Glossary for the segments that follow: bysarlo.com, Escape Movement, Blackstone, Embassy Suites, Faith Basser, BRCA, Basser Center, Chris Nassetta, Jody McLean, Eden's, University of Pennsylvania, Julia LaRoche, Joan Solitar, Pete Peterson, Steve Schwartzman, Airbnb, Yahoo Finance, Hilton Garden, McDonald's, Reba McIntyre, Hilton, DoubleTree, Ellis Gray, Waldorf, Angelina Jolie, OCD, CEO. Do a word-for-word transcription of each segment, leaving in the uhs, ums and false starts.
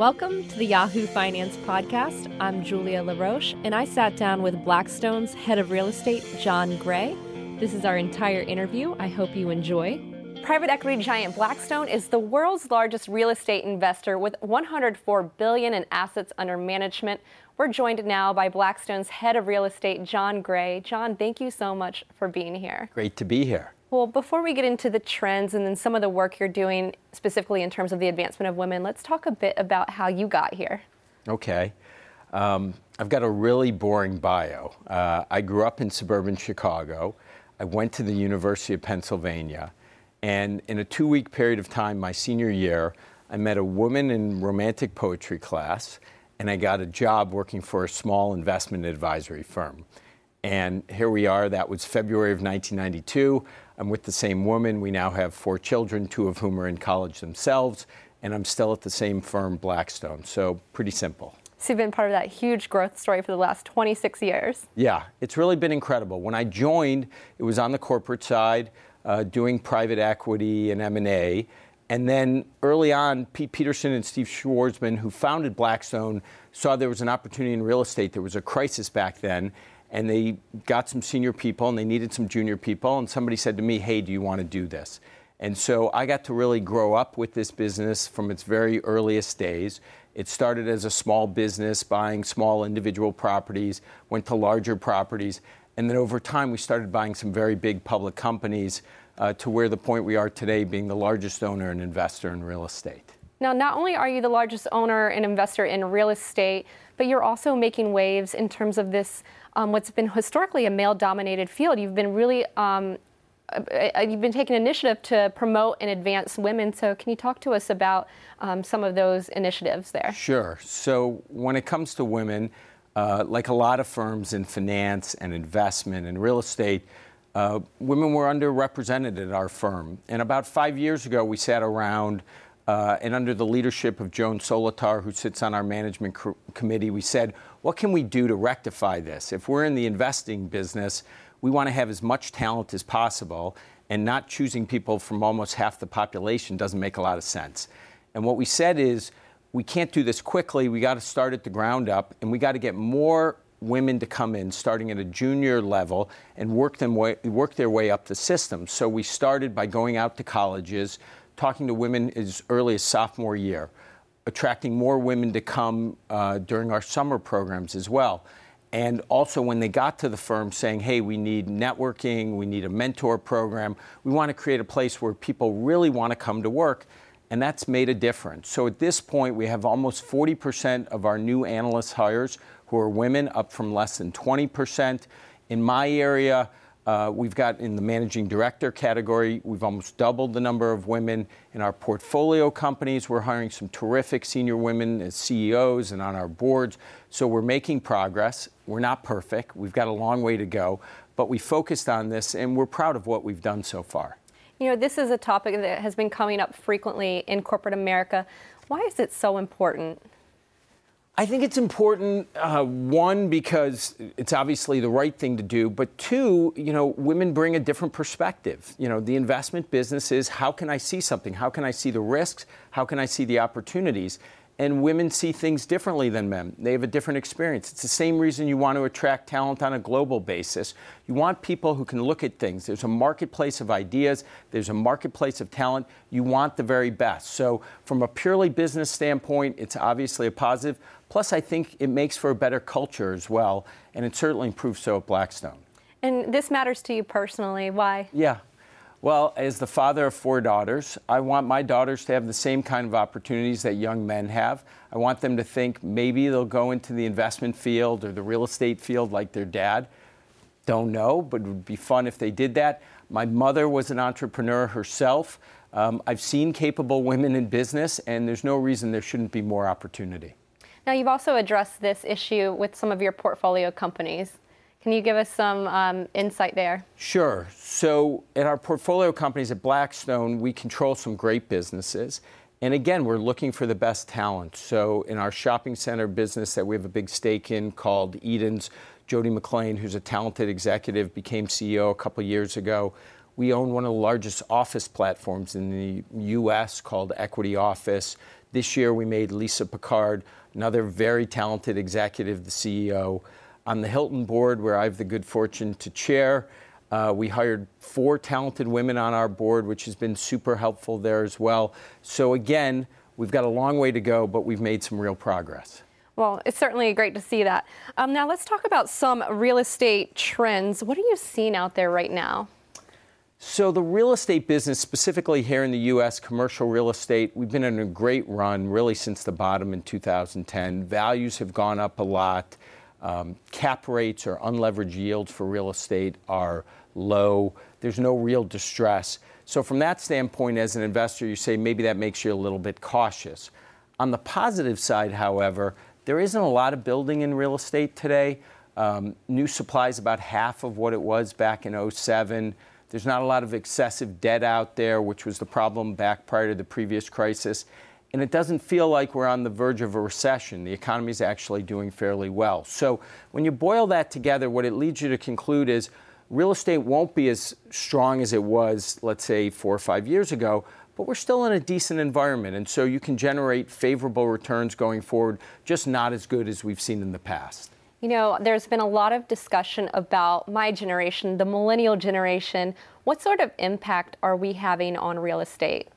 Welcome to the Yahoo Finance Podcast. I'm Julia LaRoche, and I sat down with Blackstone's head of real estate, John Gray. This is our entire interview. I hope you enjoy. Private equity giant Blackstone is the world's largest real estate investor with one hundred four billion dollars in assets under management. We're joined now by Blackstone's head of real estate, John Gray. John, thank you so much for being here. Great to be here. Well, before we get into the trends and then some of the work you're doing specifically in terms of the advancement of women, let's talk a bit about how you got here. Okay. Um, I've got a really boring bio. Uh, I grew up in suburban Chicago. I went to the University of Pennsylvania. And in a two-week period of time, my senior year, I met a woman in romantic poetry class, and I got a job working for a small investment advisory firm. And here we are. That was February of nineteen ninety-two. I'm with the same woman. We now have four children, two of whom are in college themselves, and I'm still at the same firm, Blackstone. So pretty simple. So you've been part of that huge growth story for the last twenty-six years. Yeah, it's really been incredible. When I joined, it was on the corporate side, uh, doing private equity and M and A. And then early on, Pete Peterson and Steve Schwartzman, who founded Blackstone, saw there was an opportunity in real estate. There was a crisis back then. And they got some senior people, and they needed some junior people. And somebody said to me, hey, do you want to do this? And so I got to really grow up with this business from its very earliest days. It started as a small business, buying small individual properties, went to larger properties. And then over time, we started buying some very big public companies uh, to where the point we are today, being the largest owner and investor in real estate. Now, not only are you the largest owner and investor in real estate, but you're also making waves in terms of this, um, what's been historically a male-dominated field. You've been really, um, you've been taking initiative to promote and advance women. So can you talk to us about um, some of those initiatives there? Sure. So when it comes to women, uh, like a lot of firms in finance and investment and real estate, uh, women were underrepresented at our firm. And about five years ago, we sat around Uh, and under the leadership of Joan Solitar, who sits on our management co- committee, we said, what can we do to rectify this? If we're in the investing business, we want to have as much talent as possible, and not choosing people from almost half the population doesn't make a lot of sense. And what we said is, we can't do this quickly. We got to start at the ground up, and we got to get more women to come in, starting at a junior level, and work them way, work their way up the system. So we started by going out to colleges, talking to women as early as sophomore year, attracting more women to come uh, during our summer programs as well. And also when they got to the firm saying, hey, we need networking, we need a mentor program, we want to create a place where people really want to come to work, and that's made a difference. So at this point, we have almost forty percent of our new analyst hires who are women, up from less than twenty percent. In my area, Uh, we've got in the managing director category, we've almost doubled the number of women. In our portfolio companies, we're hiring some terrific senior women as C E Os and on our boards. So we're making progress. We're not perfect. We've got a long way to go, but we focused on this, and we're proud of what we've done so far. You know, this is a topic that has been coming up frequently in corporate America. Why is it so important? I think it's important, uh, one, because it's obviously the right thing to do, but two, you know, women bring a different perspective. You know, the investment business is, how can I see something? How can I see the risks? How can I see the opportunities? And women see things differently than men. They have a different experience. It's the same reason you want to attract talent on a global basis. You want people who can look at things. There's a marketplace of ideas. There's a marketplace of talent. You want the very best. So from a purely business standpoint, it's obviously a positive. Plus, I think it makes for a better culture as well, and it certainly improved so at Blackstone. And this matters to you personally. Why? Yeah. Well, as the father of four daughters, I want my daughters to have the same kind of opportunities that young men have. I want them to think maybe they'll go into the investment field or the real estate field like their dad. Don't know, but it would be fun if they did that. My mother was an entrepreneur herself. Um, I've seen capable women in business, and there's no reason there shouldn't be more opportunity. Now, you've also addressed this issue with some of your portfolio companies. Can you give us some um, insight there? Sure. So at our portfolio companies at Blackstone, we control some great businesses. And again, we're looking for the best talent. So in our shopping center business that we have a big stake in called Eden's, Jody McLean, who's a talented executive, became C E O a couple years ago. We own one of the largest office platforms in the U S called Equity Office. This year we made Lisa Picard, another very talented executive, the C E O. On the Hilton board, where I have the good fortune to chair, uh, we hired four talented women on our board, which has been super helpful there as well. So again, we've got a long way to go, but we've made some real progress. Well, it's certainly great to see that. Um, now let's talk about some real estate trends. What are you seeing out there right now? So the real estate business, specifically here in the U S, commercial real estate, we've been in a great run really since the bottom in two thousand ten. Values have gone up a lot. Um, cap rates or unleveraged yields for real estate are low. There's no real distress. So from that standpoint, as an investor, you say maybe that makes you a little bit cautious. On the positive side, however, there isn't a lot of building in real estate today. Um, new supply is about half of what it was back in oh seven. There's not a lot of excessive debt out there, which was the problem back prior to the previous crisis. And it doesn't feel like we're on the verge of a recession. The economy is actually doing fairly well. So when you boil that together, what it leads you to conclude is real estate won't be as strong as it was, let's say, four or five years ago, but we're still in a decent environment. And so you can generate favorable returns going forward, just not as good as we've seen in the past. You know, there's been a lot of discussion about my generation, the millennial generation. What sort of impact are we having on real estate?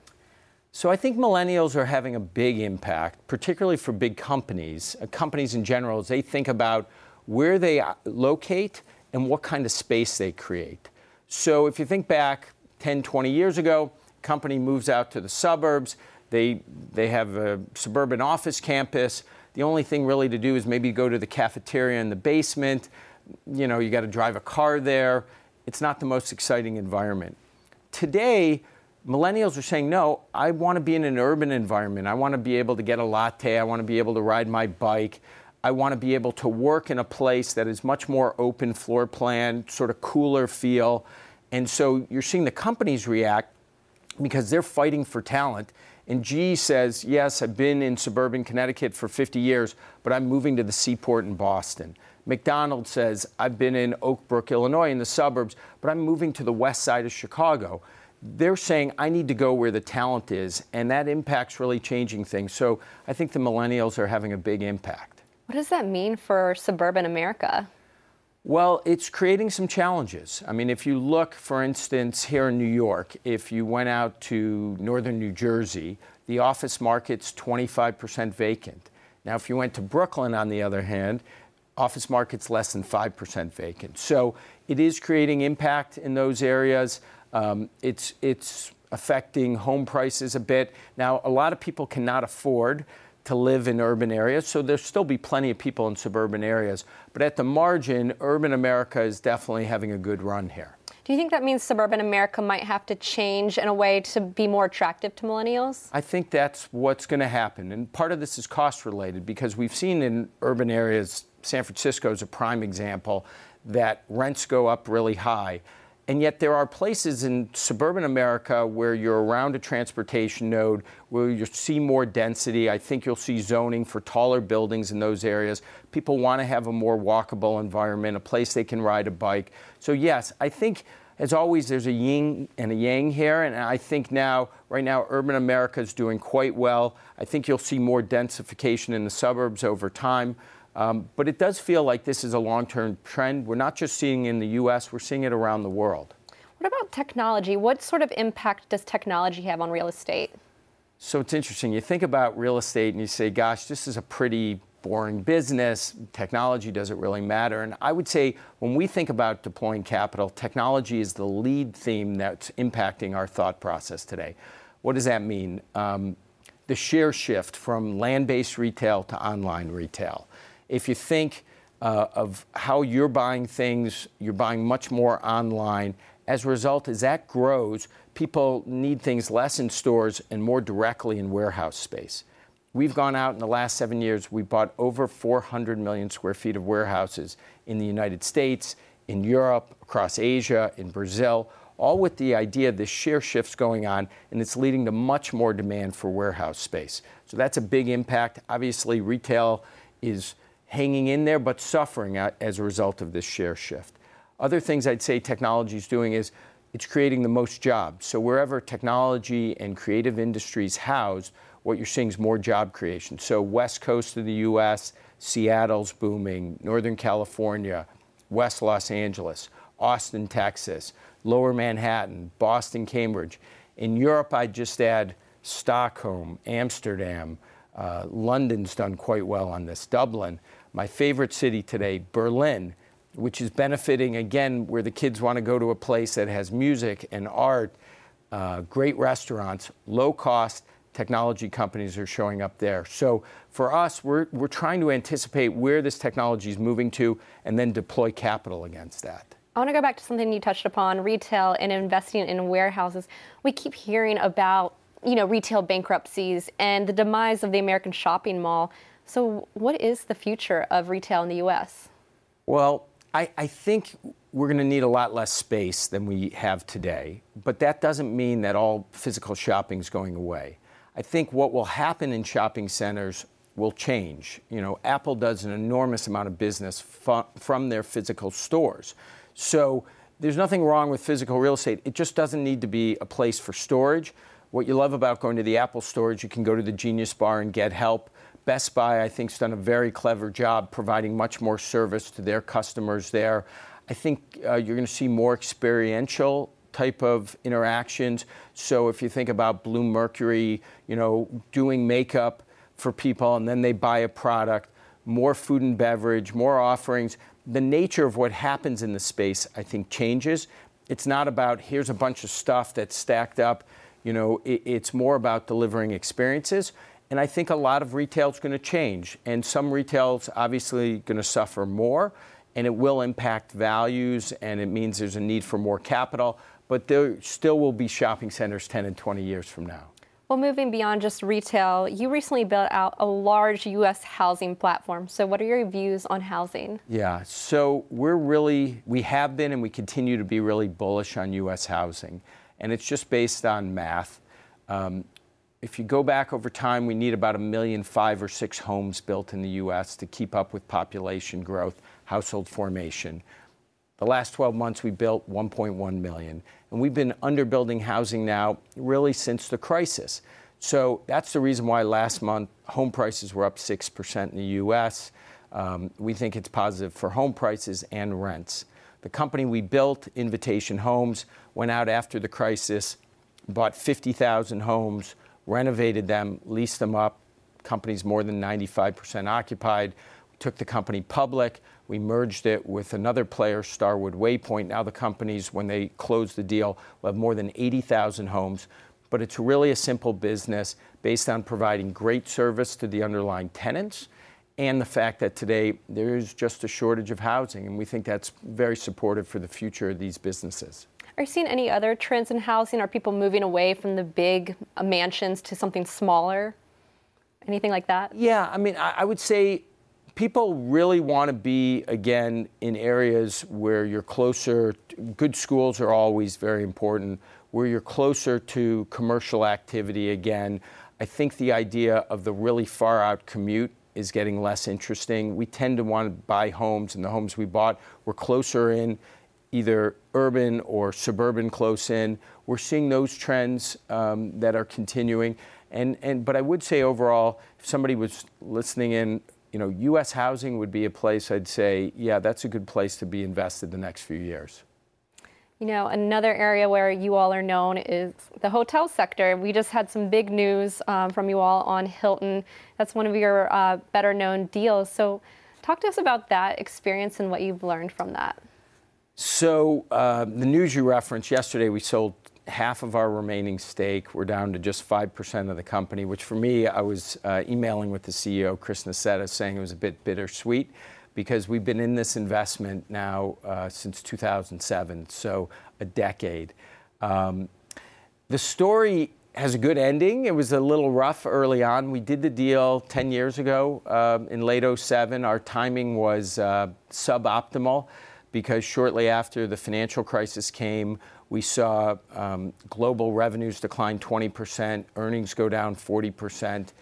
So I think millennials are having a big impact, particularly for big companies, uh, companies in general, as they think about where they locate and what kind of space they create. So if you think back ten, twenty years ago, a company moves out to the suburbs, they, they have a suburban office campus. The only thing really to do is maybe go to the cafeteria in the basement. You know, you got to drive a car there. It's not the most exciting environment. Today, millennials are saying, no, I want to be in an urban environment. I want to be able to get a latte. I want to be able to ride my bike. I want to be able to work in a place that is much more open floor plan, sort of cooler feel. And so you're seeing the companies react because they're fighting for talent. And G E says, yes, I've been in suburban Connecticut for fifty years, but I'm moving to the seaport in Boston. McDonald's says, I've been in Oak Brook, Illinois, in the suburbs, but I'm moving to the west side of Chicago. They're saying, I need to go where the talent is, and that impact's really changing things. So I think the millennials are having a big impact. What does that mean for suburban America? Well, it's creating some challenges. I mean, if you look, for instance, here in New York, if you went out to northern New Jersey, the office market's twenty-five percent vacant. Now, if you went to Brooklyn, on the other hand, office market's less than five percent vacant. So it is creating impact in those areas. Um, it's, it's affecting home prices a bit. Now, a lot of people cannot afford to live in urban areas, so there'll still be plenty of people in suburban areas. But at the margin, urban America is definitely having a good run here. Do you think that means suburban America might have to change in a way to be more attractive to millennials? I think that's what's going to happen. And part of this is cost related, because we've seen in urban areas, San Francisco is a prime example, that rents go up really high. And yet there are places in suburban America where you're around a transportation node, where you see more density. I think you'll see zoning for taller buildings in those areas. People want to have a more walkable environment, a place they can ride a bike. So yes, I think, as always, there's a yin and a yang here. And I think now, right now, urban America is doing quite well. I think you'll see more densification in the suburbs over time. Um, but it does feel like this is a long-term trend. We're not just seeing it in the U S, we're seeing it around the world. What about technology? What sort of impact does technology have on real estate? So it's interesting. You think about real estate and you say, gosh, this is a pretty boring business. Technology doesn't really matter. And I would say when we think about deploying capital, technology is the lead theme that's impacting our thought process today. What does that mean? Um, the share shift from land-based retail to online retail. If you think uh, of how you're buying things, you're buying much more online. As a result, as that grows, people need things less in stores and more directly in warehouse space. We've gone out in the last seven years, we bought over four hundred million square feet of warehouses in the United States, in Europe, across Asia, in Brazil, all with the idea this share shift's going on, and it's leading to much more demand for warehouse space. So that's a big impact. Obviously, retail is hanging in there, but suffering as a result of this share shift. Other things I'd say technology is doing is it's creating the most jobs. So wherever technology and creative industries house, what you're seeing is more job creation. So West Coast of the U S, Seattle's booming, Northern California, West Los Angeles, Austin, Texas, Lower Manhattan, Boston, Cambridge. In Europe, I'd just add Stockholm, Amsterdam, uh, London's done quite well on this, Dublin. My favorite city today, Berlin, which is benefiting, again, where the kids want to go to a place that has music and art, uh, great restaurants, low-cost technology companies are showing up there. So for us, we're we're trying to anticipate where this technology is moving to and then deploy capital against that. I want to go back to something you touched upon, retail and investing in warehouses. We keep hearing about, you know, retail bankruptcies and the demise of the American shopping mall. So what is the future of retail in the U S? Well, I, I think we're going to need a lot less space than we have today, but that doesn't mean that all physical shopping is going away. I think what will happen in shopping centers will change. You know, Apple does an enormous amount of business fu- from their physical stores. So there's nothing wrong with physical real estate. It just doesn't need to be a place for storage. What you love about going to the Apple store is you can go to the Genius Bar and get help. Best Buy, I think, has done a very clever job providing much more service to their customers there. I think uh, you're going to see more experiential type of interactions. So if you think about Blue Mercury, you know, doing makeup for people and then they buy a product, more food and beverage, more offerings. The nature of what happens in the space, I think, changes. It's not about here's a bunch of stuff that's stacked up. You know, it, it's more about delivering experiences. And I think a lot of retail is going to change. And some retail's obviously going to suffer more, and it will impact values, and it means there's a need for more capital. But there still will be shopping centers ten and twenty years from now. Well, moving beyond just retail, you recently built out a large U S housing platform. So what are your views on housing? Yeah, so we're really, we have been and we continue to be really bullish on U S housing. And it's just based on math. Um, if you go back over time, we need about a million five or six homes built in the U S to keep up with population growth, household formation. The last twelve months, we built one point one million. And we've been underbuilding housing now really since the crisis. So that's the reason why last month home prices were up six percent in the U S. Um, we think it's positive for home prices and rents. The company we built, Invitation Homes, went out after the crisis, bought fifty thousand homes, renovated them, leased them up. Company's more than ninety-five percent occupied. We took the company public. We merged it with another player, Starwood Waypoint. Now the companies, when they close the deal, will have more than eighty thousand homes. But it's really a simple business based on providing great service to the underlying tenants and the fact that today there is just a shortage of housing. And we think that's very supportive for the future of these businesses. Are you seeing any other trends in housing? Are people moving away from the big mansions to something smaller? Anything like that? Yeah, I mean, I, I would say people really want to be, again, in areas where you're closer. Good schools are always very important, where you're closer to commercial activity again. I think the idea of the really far-out commute is getting less interesting. We tend to want to buy homes, and the homes we bought were closer in, either urban or suburban close in. We're seeing those trends um, that are continuing. And, and but I would say overall, if somebody was listening in, you know, U S housing would be a place I'd say, yeah, that's a good place to be invested the next few years. You know, another area where you all are known is the hotel sector. We just had some big news um, from you all on Hilton. That's one of your uh, better known deals. So talk to us about that experience and what you've learned from that. So uh, the news you referenced yesterday, we sold half of our remaining stake. We're down to just five percent of the company, which for me, I was uh, emailing with the C E O, Chris Nassetta, saying it was a bit bittersweet because we've been in this investment now uh, since two thousand seven, so a decade. Um, the story has a good ending. It was a little rough early on. We did the deal ten years ago uh, in late oh seven. Our timing was uh, suboptimal because shortly after the financial crisis came, we saw um, global revenues decline twenty percent, earnings go down forty percent,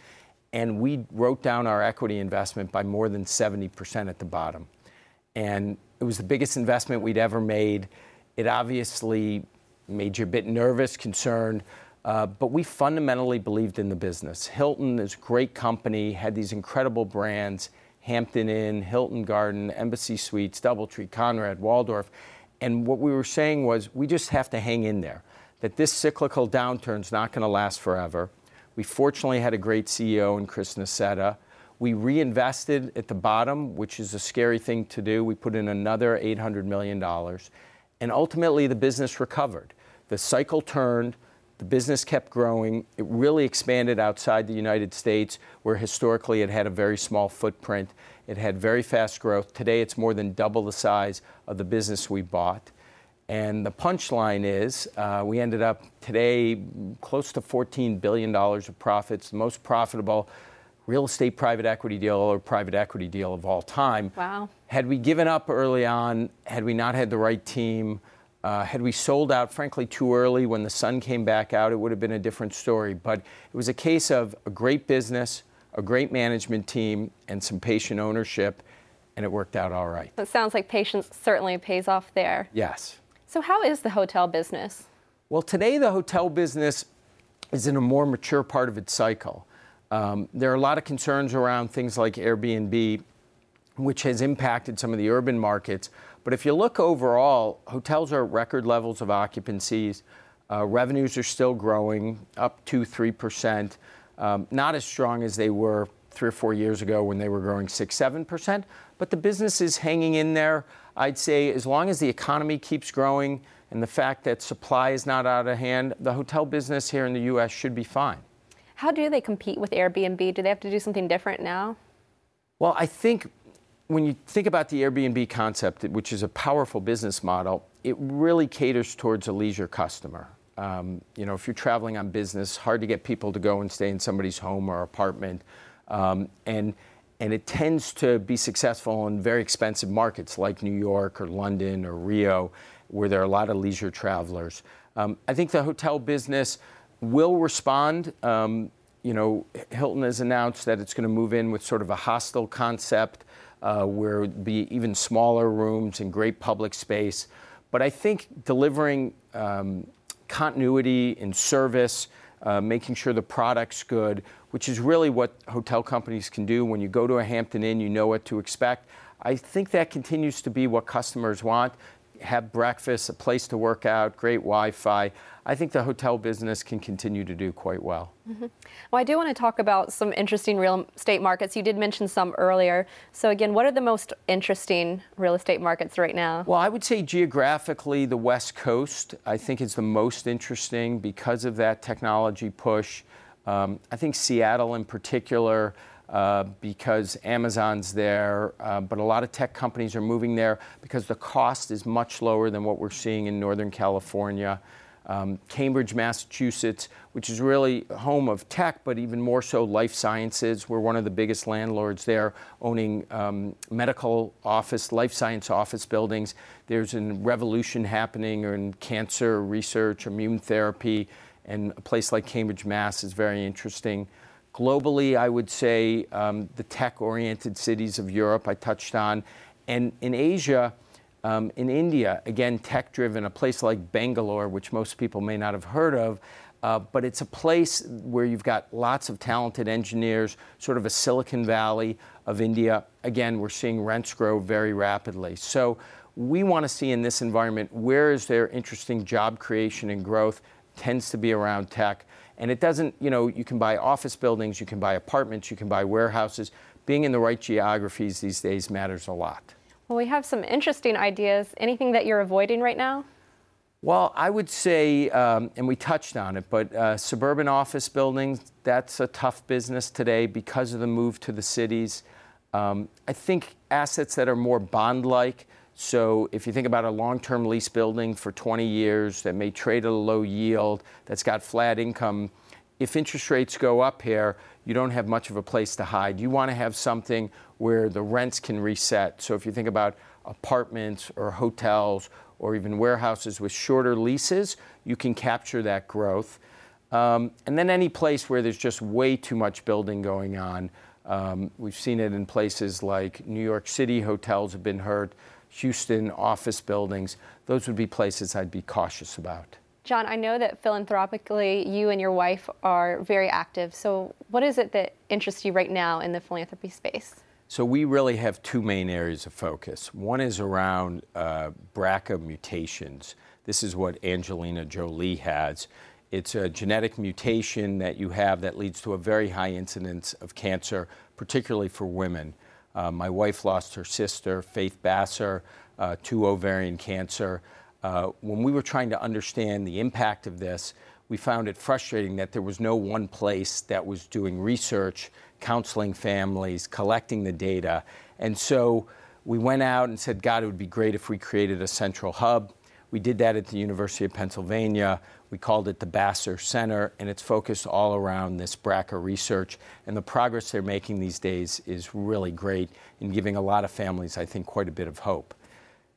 and we wrote down our equity investment by more than seventy percent at the bottom. And it was the biggest investment we'd ever made. It obviously made you a bit nervous, concerned, uh, but we fundamentally believed in the business. Hilton is a great company, had these incredible brands, Hampton Inn, Hilton Garden, Embassy Suites, DoubleTree, Conrad, Waldorf. And what we were saying was, we just have to hang in there, that this cyclical downturn's not going to last forever. We fortunately had a great C E O in Chris Nassetta. We reinvested at the bottom, which is a scary thing to do. We put in another eight hundred million dollars. And ultimately, the business recovered. The cycle turned. The business kept growing. It really expanded outside the United States, where historically it had a very small footprint. It had very fast growth. Today, it's more than double the size of the business we bought. And the punchline is uh, we ended up today close to fourteen billion dollars of profits, the most profitable real estate private equity deal or private equity deal of all time. Wow. Had we given up early on, had we not had the right team, uh, had we sold out, frankly, too early when the sun came back out, it would have been a different story. But it was a case of a great business, a great management team, and some patient ownership, and it worked out all right. So it sounds like patience certainly pays off there. Yes. So how is the hotel business? Well, today the hotel business is in a more mature part of its cycle. Um, there are a lot of concerns around things like Airbnb, which has impacted some of the urban markets. But if you look overall, hotels are at record levels of occupancies. Uh, revenues are still growing, up two, three percent, um, not as strong as they were three or four years ago when they were growing six, seven percent. But the business is hanging in there. I'd say as long as the economy keeps growing and the fact that supply is not out of hand, the hotel business here in the U S should be fine. How do they compete with Airbnb? Do they have to do something different now? Well, I think when you think about the Airbnb concept, which is a powerful business model, it really caters towards a leisure customer. Um, you know, if you're traveling on business, hard to get people to go and stay in somebody's home or apartment. Um, and and it tends to be successful in very expensive markets like New York or London or Rio, where there are a lot of leisure travelers. Um, I think the hotel business will respond. Um, you know, Hilton has announced that it's going to move in with sort of a hostel concept uh, where it would be even smaller rooms and great public space. But I think delivering um, continuity in service, uh, making sure the product's good, which is really what hotel companies can do. When you go to a Hampton Inn, you know what to expect. I think that continues to be what customers want. Have breakfast, a place to work out, great Wi-Fi. I think the hotel business can continue to do quite well. Mm-hmm. Well, I do want to talk about some interesting real estate markets. You did mention some earlier. So again, what are the most interesting real estate markets right now? Well, I would say geographically, the West Coast, I think, is the most interesting because of that technology push. Um, I think Seattle in particular, Uh, because Amazon's there, uh, but a lot of tech companies are moving there because the cost is much lower than what we're seeing in Northern California. Um, Cambridge, Massachusetts, which is really home of tech, but even more so life sciences. We're one of the biggest landlords there, owning um, medical office, life science office buildings. There's a revolution happening in cancer research, immune therapy, and a place like Cambridge, Mass is very interesting. Globally, I would say um, the tech-oriented cities of Europe I touched on. And in Asia, um, in India, again, tech-driven, a place like Bangalore, which most people may not have heard of. Uh, but it's a place where you've got lots of talented engineers, sort of a Silicon Valley of India. Again, we're seeing rents grow very rapidly. So we want to see in this environment, where is there interesting job creation and growth? Tends to be around tech. And it doesn't, you know, you can buy office buildings, you can buy apartments, you can buy warehouses. Being in the right geographies these days matters a lot. Well, we have some interesting ideas. Anything that you're avoiding right now? Well, I would say, um, and we touched on it, but uh, suburban office buildings, that's a tough business today because of the move to the cities. Um, I think assets that are more bond-like. So if you think about a long-term lease building for twenty years that may trade at a low yield, that's got flat income, if interest rates go up here, you don't have much of a place to hide. You want to have something where the rents can reset. So if you think about apartments or hotels or even warehouses with shorter leases, you can capture that growth. Um, and then any place where there's just way too much building going on. Um, we've seen it in places like New York City, hotels have been hurt. Houston office buildings, those would be places I'd be cautious about. John, I know that philanthropically you and your wife are very active. So what is it that interests you right now in the philanthropy space? So we really have two main areas of focus. One is around uh, B R C A mutations. This is what Angelina Jolie has. It's a genetic mutation that you have that leads to a very high incidence of cancer, particularly for women. Uh, my wife lost her sister, Faith Basser, uh, to ovarian cancer. Uh, when we were trying to understand the impact of this, we found it frustrating that there was no one place that was doing research, counseling families, collecting the data. And so we went out and said, God, it would be great if we created a central hub. We did that at the University of Pennsylvania. We called it the Basser Center, and it's focused all around this B R C A research. And the progress they're making these days is really great in giving a lot of families, I think, quite a bit of hope.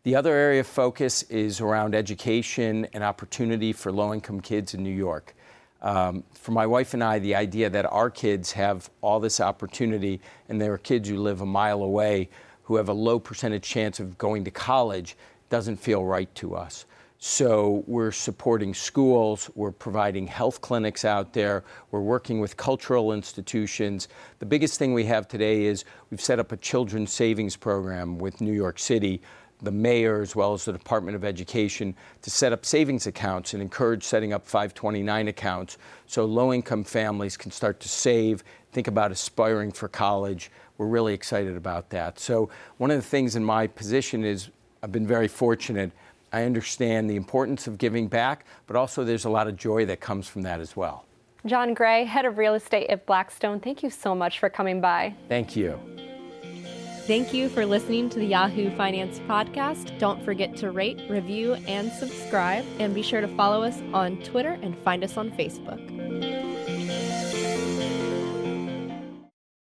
The other area of focus is around education and opportunity for low-income kids in New York. Um, for my wife and I, the idea that our kids have all this opportunity, and there are kids who live a mile away who have a low percentage chance of going to college, doesn't feel right to us. So we're supporting schools, we're providing health clinics out there, we're working with cultural institutions. The biggest thing we have today is we've set up a children's savings program with New York City, the mayor, as well as the Department of Education, to set up savings accounts and encourage setting up five twenty-nine accounts so low-income families can start to save, think about aspiring for college. We're really excited about that. So one of the things in my position is I've been very fortunate. I understand the importance of giving back, but also there's a lot of joy that comes from that as well. John Gray, Head of Real Estate at Blackstone, thank you so much for coming by. Thank you. Thank you for listening to the Yahoo Finance Podcast. Don't forget to rate, review, and subscribe. And be sure to follow us on Twitter and find us on Facebook.